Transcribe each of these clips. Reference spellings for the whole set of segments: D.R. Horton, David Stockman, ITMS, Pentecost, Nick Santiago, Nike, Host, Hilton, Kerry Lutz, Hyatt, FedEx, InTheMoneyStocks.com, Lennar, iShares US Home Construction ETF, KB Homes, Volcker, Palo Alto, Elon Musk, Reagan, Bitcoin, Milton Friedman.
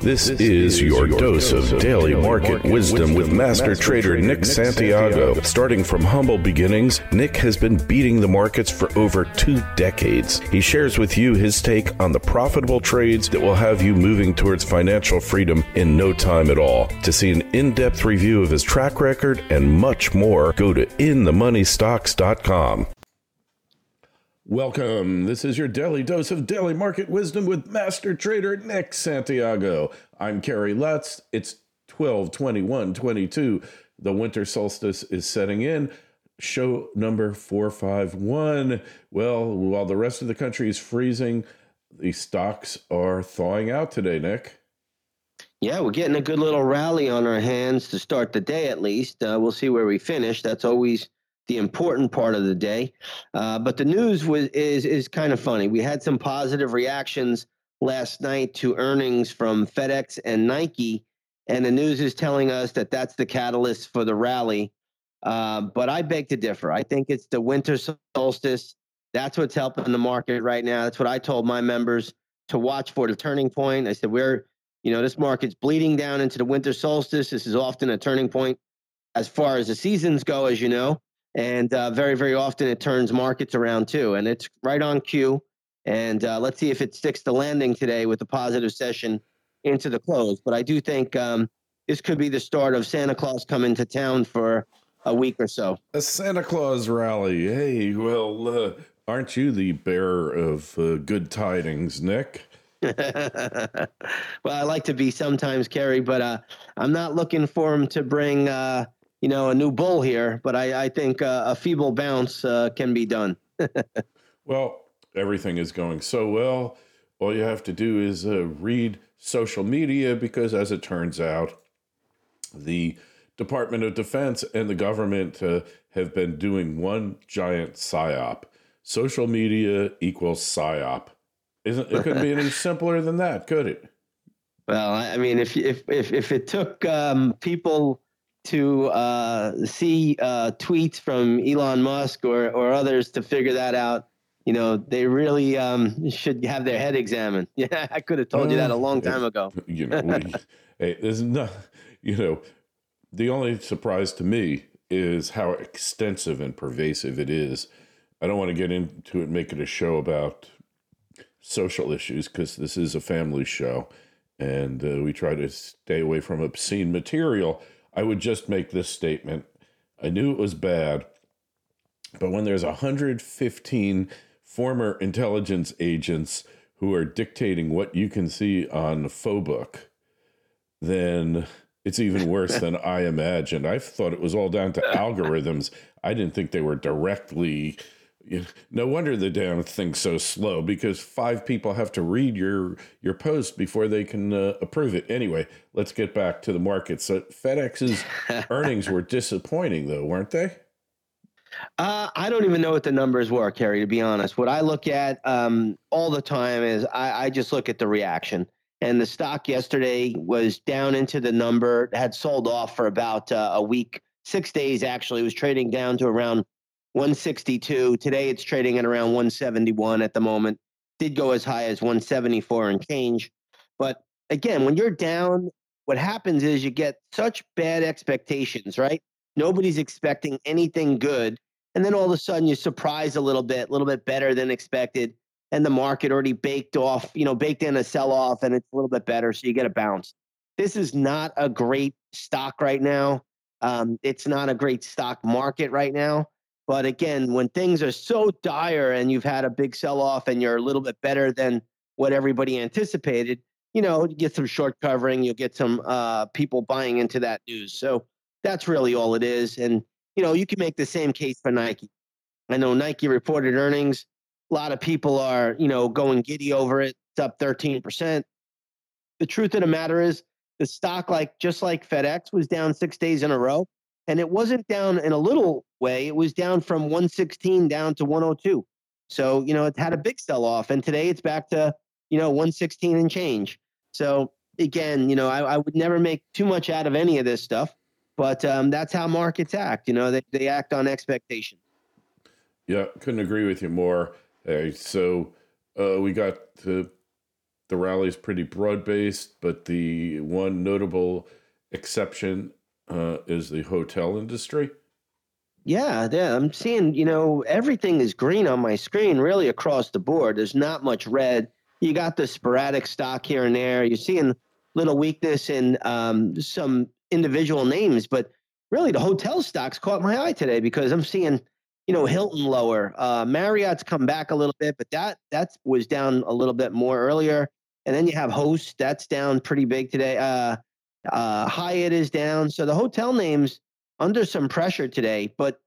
This is your dose of daily market wisdom with master trader Nick Santiago. Starting from humble beginnings, Nick has been beating the markets for over 2 decades. He shares with you his take on the profitable trades that will have you moving towards financial freedom in no time at all. To see an in-depth review of his track record and much more, go to InTheMoneyStocks.com. Welcome. This is your daily dose of daily market wisdom with master trader Nick Santiago. I'm Kerry Lutz. It's 12/21/22. The winter solstice is setting in. Show number 451. Well, while the rest of the country is freezing, the stocks are thawing out today, Nick. Yeah, we're getting a good little rally on our hands to start the day at least. We'll see where we finish. That's always the important part of the day. But the news is kind of funny. We had some positive reactions last night to earnings from FedEx and Nike, and the news is telling us that that's the catalyst for the rally. But I beg to differ. I think it's the winter solstice. That's what's helping the market right now. That's what I told my members to watch for, the turning point. I said, this market's bleeding down into the winter solstice. This is often a turning point as far as the seasons go, as you know. And very, very often it turns markets around too. And it's right on cue. And let's see if it sticks to landing today with a positive session into the close. But I do think this could be the start of Santa Claus coming to town for a week or so. A Santa Claus rally. Hey, well, aren't you the bearer of good tidings, Nick? Well, I like to be sometimes, Kerry, but I'm not looking for him to bring a new bull here, but I think a feeble bounce can be done. Well, everything is going so well. All you have to do is read social media, because as it turns out, the Department of Defense and the government have been doing one giant psyop. Social media equals psyop. It couldn't be any simpler than that, could it? Well, I mean, if it took people to see tweets from Elon Musk or others to figure that out, they really should have their head examined. Yeah, I could have told you that a long time ago. There's no, the only surprise to me is how extensive and pervasive it is. I don't want to get into it and make it a show about social issues, because this is a family show, and we try to stay away from obscene material. I would just make this statement. I knew it was bad, but when there's 115 former intelligence agents who are dictating what you can see on FOBook, then it's even worse than I imagined. I thought it was all down to algorithms. I didn't think they were directly... No wonder the damn thing's so slow, because 5 people have to read your post before they can approve it. Anyway, let's get back to the market. So FedEx's earnings were disappointing, though, weren't they? I don't even know what the numbers were, Kerry, to be honest. What I look at all the time is I just look at the reaction. And the stock yesterday was down into the number, had sold off for about a week, 6 days actually. It was trading down to around 162. Today it's trading at around 171 at the moment. Did go as high as 174 and change. But again, when you're down, what happens is you get such bad expectations, right? Nobody's expecting anything good. And then all of a sudden you surprise a little bit better than expected. and the market already baked in a sell-off, and it's a little bit better, so you get a bounce. This is not a great stock right now. It's not a great stock market right now. But again, when things are so dire and you've had a big sell-off and you're a little bit better than what everybody anticipated, you know, you get some short covering, you'll get some people buying into that news. So that's really all it is. And, you know, you can make the same case for Nike. I know Nike reported earnings. A lot of people are, you know, going giddy over it. It's up 13%. The truth of the matter is the stock, just like FedEx, was down 6 days in a row. And it wasn't down in a little way. It was down from 116 down to 102. So, you know, it had a big sell-off. And today it's back to, you know, 116 and change. So, again, you know, I would never make too much out of any of this stuff. But that's how markets act. You know, they act on expectation. Yeah, couldn't agree with you more. So we got the rally is pretty broad-based, but the one notable exception is the hotel industry. Yeah, I'm seeing, you know, everything is green on my screen really across the board. There's not much red. You got the sporadic stock here and there. You're seeing little weakness in some individual names, but really the hotel stocks caught my eye today because I'm seeing, you know, Hilton lower. Marriott's come back a little bit, but that was down a little bit more earlier. And then you have Host, that's down pretty big today. Hyatt is down. So the hotel names under some pressure today. But,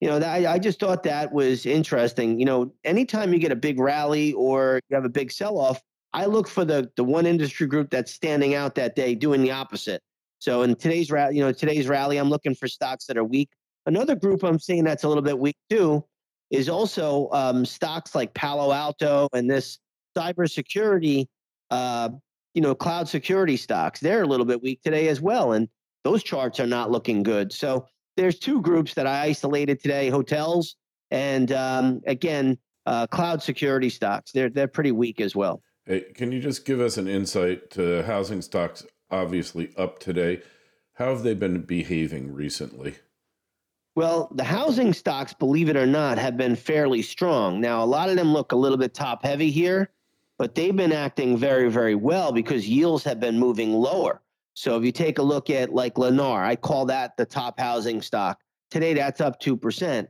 you know, I just thought that was interesting. You know, anytime you get a big rally or you have a big sell-off, I look for the one industry group that's standing out that day doing the opposite. So in today's rally, I'm looking for stocks that are weak. Another group I'm seeing that's a little bit weak too is also stocks like Palo Alto and this cybersecurity, you know, cloud security stocks. They're a little bit weak today as well, and those charts are not looking good. So there's two groups that I isolated today: hotels and cloud security stocks. They're pretty weak as well. Hey, can you just give us an insight to housing stocks? Obviously up today. How have they been behaving recently? Well, the housing stocks, believe it or not, have been fairly strong. Now, a lot of them look a little bit top heavy here, but they've been acting very, very well because yields have been moving lower. So if you take a look at like Lennar, I call that the top housing stock. Today, that's up 2%.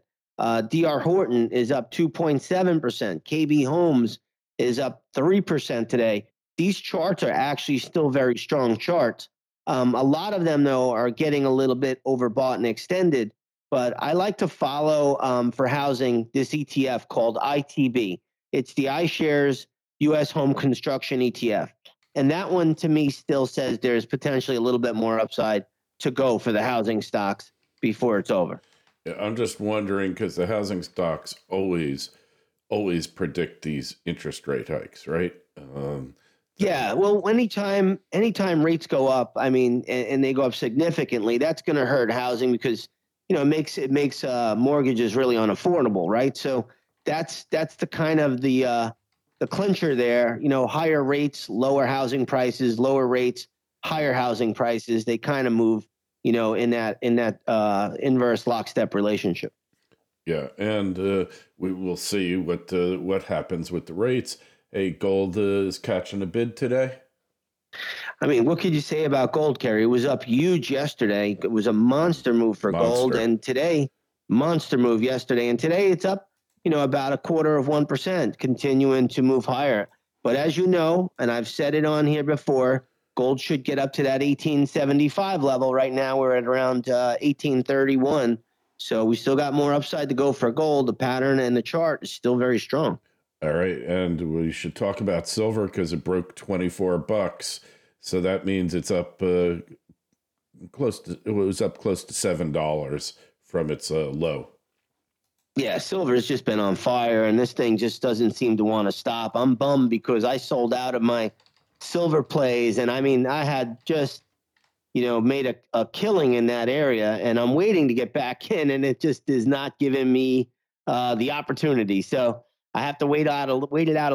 D.R. Horton is up 2.7%. KB Homes is up 3% today. These charts are actually still very strong charts. A lot of them, though, are getting a little bit overbought and extended. But I like to follow for housing this ETF called ITB. It's the iShares US Home Construction ETF. And that one, to me, still says there's potentially a little bit more upside to go for the housing stocks before it's over. Yeah, I'm just wondering because the housing stocks always predict these interest rate hikes, right? Yeah, well, anytime rates go up, I mean, and they go up significantly, that's going to hurt housing because, you know, it makes mortgages really unaffordable, right? So that's the kind of the clincher there. You know, higher rates, lower housing prices, lower rates, higher housing prices. They kind of move, you know, in that inverse lockstep relationship. Yeah, and we will see what happens with the rates. Hey, gold is catching a bid today. I mean, what could you say about gold, Kerry? It was up huge yesterday. It was a monster move for gold. And today, monster move yesterday. And today it's up, you know, about 0.25%, continuing to move higher. But as you know, and I've said it on here before, gold should get up to that 1875 level. Right now we're at around 1831. So we still got more upside to go for gold. The pattern and the chart is still very strong. All right, and we should talk about silver because it broke $24. So that means it's up close to $7 from its low. Yeah, silver has just been on fire, and this thing just doesn't seem to want to stop. I'm bummed because I sold out of my silver plays, and I mean, I had just, you know, made a killing in that area, and I'm waiting to get back in, and it just is not giving me the opportunity. So I have to wait it out a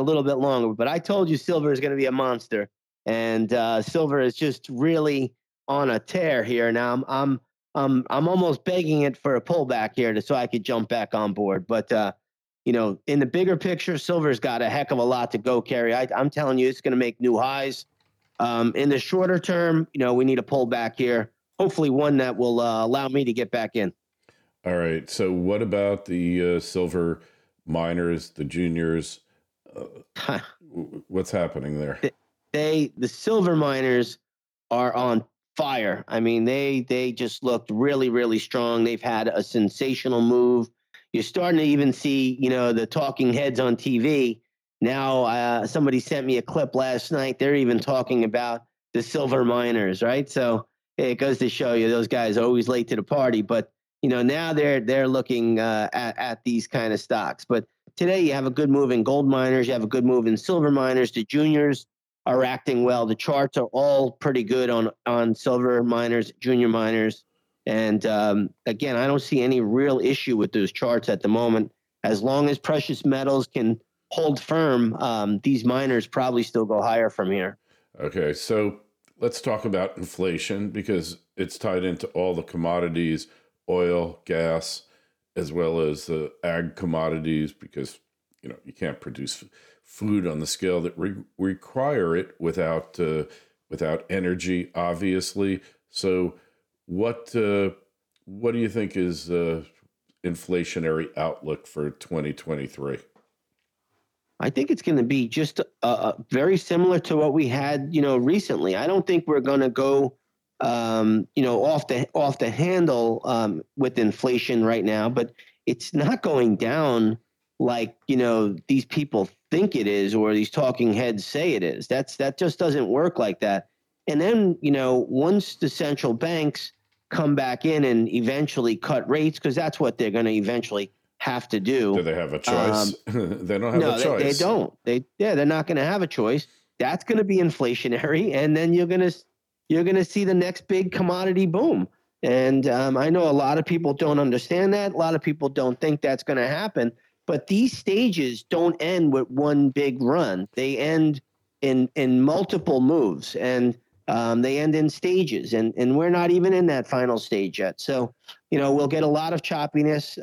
little bit longer, but I told you silver is going to be a monster, and silver is just really on a tear here. Now I'm almost begging it for a pullback here so I could jump back on board, but you know, in the bigger picture, silver's got a heck of a lot to go, Kerry. I'm telling you, it's going to make new highs. In the shorter term, you know, we need a pullback here. Hopefully one that will allow me to get back in. All right. So what about the silver miners, the juniors? What's happening there? The silver miners are on fire. I mean, they just looked really, really strong. They've had a sensational move. You're starting to even see, you know, the talking heads on TV. Now, somebody sent me a clip last night. They're even talking about the silver miners, right? So it goes to show you those guys are always late to the party. But, you know, now they're looking at these kind of stocks. But today you have a good move in gold miners. You have a good move in silver miners. The juniors are acting well. The charts are all pretty good on silver miners, junior miners. And again, I don't see any real issue with those charts at the moment. As long as precious metals can hold firm, these miners probably still go higher from here. Okay, so let's talk about inflation because it's tied into all the commodities, oil, gas, as well as the ag commodities because, you know, you can't produce food on the scale that require it without energy, obviously. So what do you think is the inflationary outlook for 2023? I think it's going to be just very similar to what we had, you know, recently. I don't think we're going to go, you know, off the handle with inflation right now, but it's not going down like, you know, these people think it is or these talking heads say it is. That just doesn't work like that. And then, you know, once the central banks come back in and eventually cut rates, because that's what they're going to eventually have to do. Do they have a choice? They don't have a choice. They don't. They're not going to have a choice. That's going to be inflationary, and then you're going to see the next big commodity boom. And I know a lot of people don't understand that. A lot of people don't think that's going to happen. But these stages don't end with one big run. They end in multiple moves, and they end in stages, and we're not even in that final stage yet. So, you know, we'll get a lot of choppiness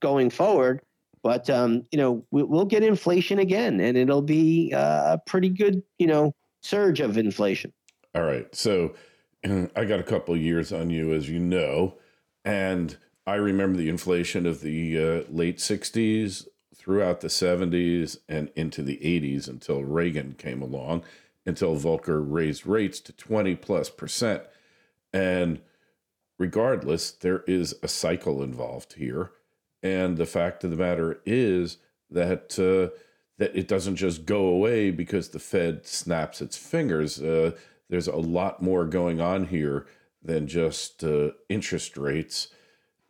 going forward, but, you know, we'll get inflation again, and it'll be a pretty good, you know, surge of inflation. All right. So I got a couple of years on you, as you know, and I remember the inflation of the late 60s throughout the 70s and into the 80s until Reagan came along, until Volcker raised rates to 20+%. And regardless, there is a cycle involved here. And the fact of the matter is that that it doesn't just go away because the Fed snaps its fingers. There's a lot more going on here than just interest rates.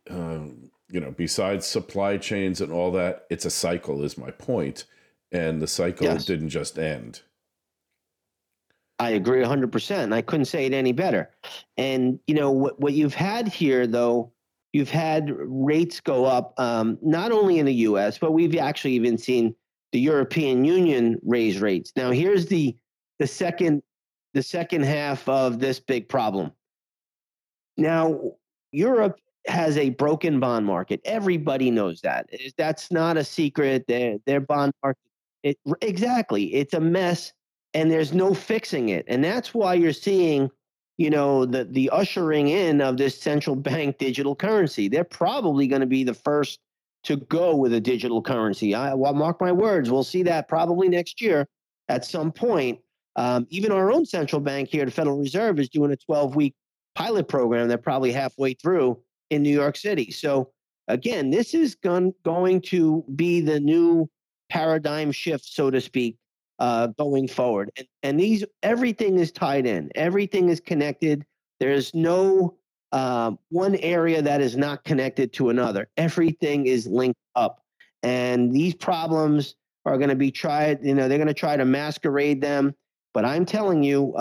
You know, besides supply chains and all that, it's a cycle is my point. And the cycle didn't just end. I agree 100%. I couldn't say it any better. And, you know, what you've had here, though, you've had rates go up, not only in the U.S., but we've actually even seen the European Union raise rates. Now, here's the second half of this big problem. Now, Europe has a broken bond market. Everybody knows that. That's not a secret. Their bond market, it's a mess. And there's no fixing it. And that's why you're seeing, you know, the ushering in of this central bank digital currency. They're probably going to be the first to go with a digital currency. Mark my words, we'll see that probably next year at some point. Even our own central bank here, the Federal Reserve, is doing a 12-week pilot program. They're probably halfway through in New York City. So, again, this is going to be the new paradigm shift, so to speak, going forward. And these, everything is tied in. Everything is connected. There's no one area that is not connected to another. Everything is linked up. And these problems are going to be tried, you know, they're going to try to masquerade them. But I'm telling you,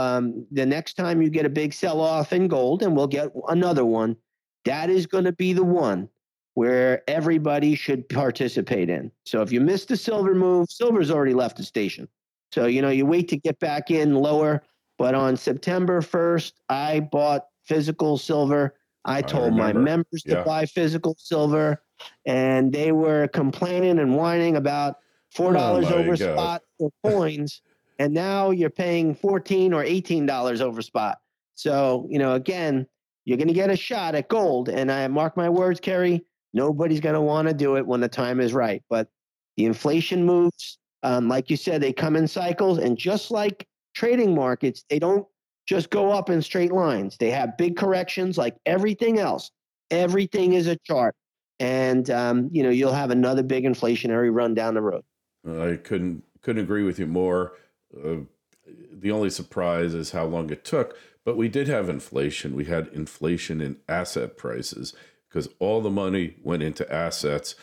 the next time you get a big sell-off in gold, and we'll get another one, that is going to be the one where everybody should participate in. So if you miss the silver move, silver's already left the station. So, you know, you wait to get back in lower. But on September 1st, I bought physical silver. I told my members to buy physical silver. and they were complaining and whining about $4 over spot for coins, and now you're paying $14 or $18 over spot. So, you know, again, you're going to get a shot at gold, and I mark my words, Kerry, nobody's going to want to do it when the time is right. But the inflation moves, like you said, they come in cycles, and just like trading markets, they don't just go up in straight lines. They have big corrections like everything else. Everything is a chart. And, you know, you'll have another big inflationary run down the road. I couldn't agree with you more. The only surprise is how long it took. But we did have inflation. We had inflation in asset prices because all the money went into assets.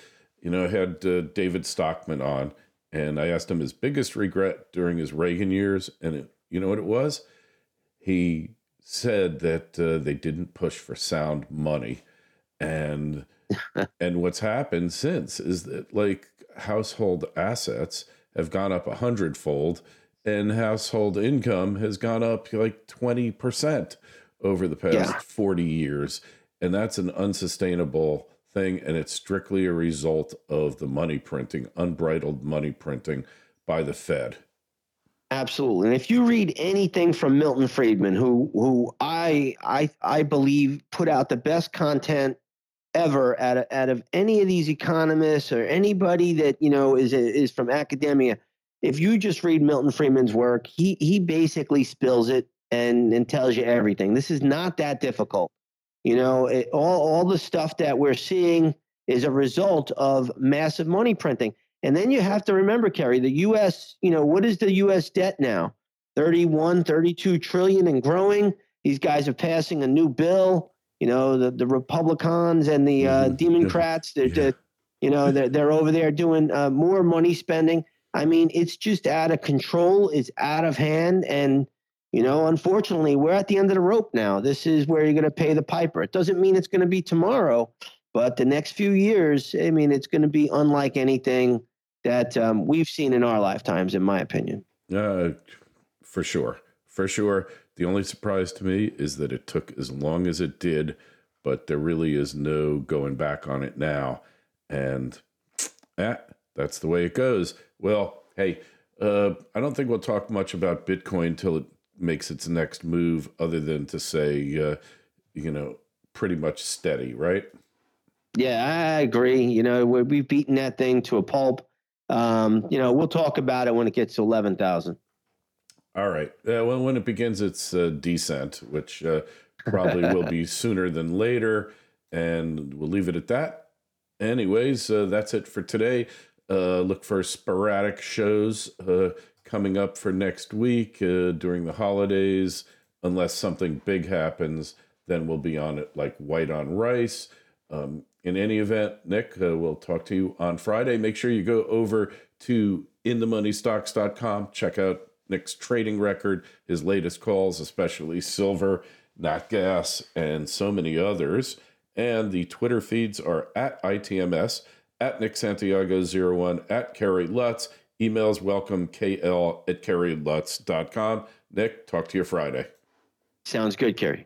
You know, I had David Stockman on, and I asked him his biggest regret during his Reagan years. And it, you know what it was? He said that they didn't push for sound money. And what's happened since is that, like, household assets have gone up 100-fold, and household income has gone up like 20% over the past 40 years. And that's an unsustainable thing. And it's strictly a result of the money printing, unbridled money printing by the Fed. Absolutely. And if you read anything from Milton Friedman, who I believe put out the best content ever out of any of these economists or anybody that, you know, is from academia, if you just read Milton Friedman's work, he basically spills it and tells you everything. This is not that difficult. You know, all the stuff that we're seeing is a result of massive money printing. And then you have to remember, Kerry, the U.S., you know, what is the U.S. debt now? 31, 32 trillion and growing. These guys are passing a new bill. You know, the Republicans and the Democrats, they're over there doing more money spending. I mean, it's just out of control. It's out of hand. And, you know, unfortunately, we're at the end of the rope now. This is where you're going to pay the piper. It doesn't mean it's going to be tomorrow, but the next few years, I mean, it's going to be unlike anything that we've seen in our lifetimes, in my opinion. For sure. For sure. The only surprise to me is that it took as long as it did, but there really is no going back on it now. And that's the way it goes. Well, hey, I don't think we'll talk much about Bitcoin till it makes its next move, other than to say, you know, pretty much steady, right? Yeah, I agree. You know, we've beaten that thing to a pulp. You know, we'll talk about it when it gets to 11,000. All right. Well, when it begins its descent, which probably will be sooner than later, and we'll leave it at that. Anyways, that's it for today. Look for sporadic shows coming up for next week during the holidays. Unless something big happens, then we'll be on it like white on rice. In any event, Nick, we'll talk to you on Friday. Make sure you go over to InTheMoneyStocks.com. Check out Nick's trading record, his latest calls, especially silver, nat gas, and so many others. And the Twitter feeds are at ITMS, at Nick Santiago01, at Kerry Lutz. Emails welcome KL@KerryLutz.com. Nick, talk to you Friday. Sounds good, Kerry.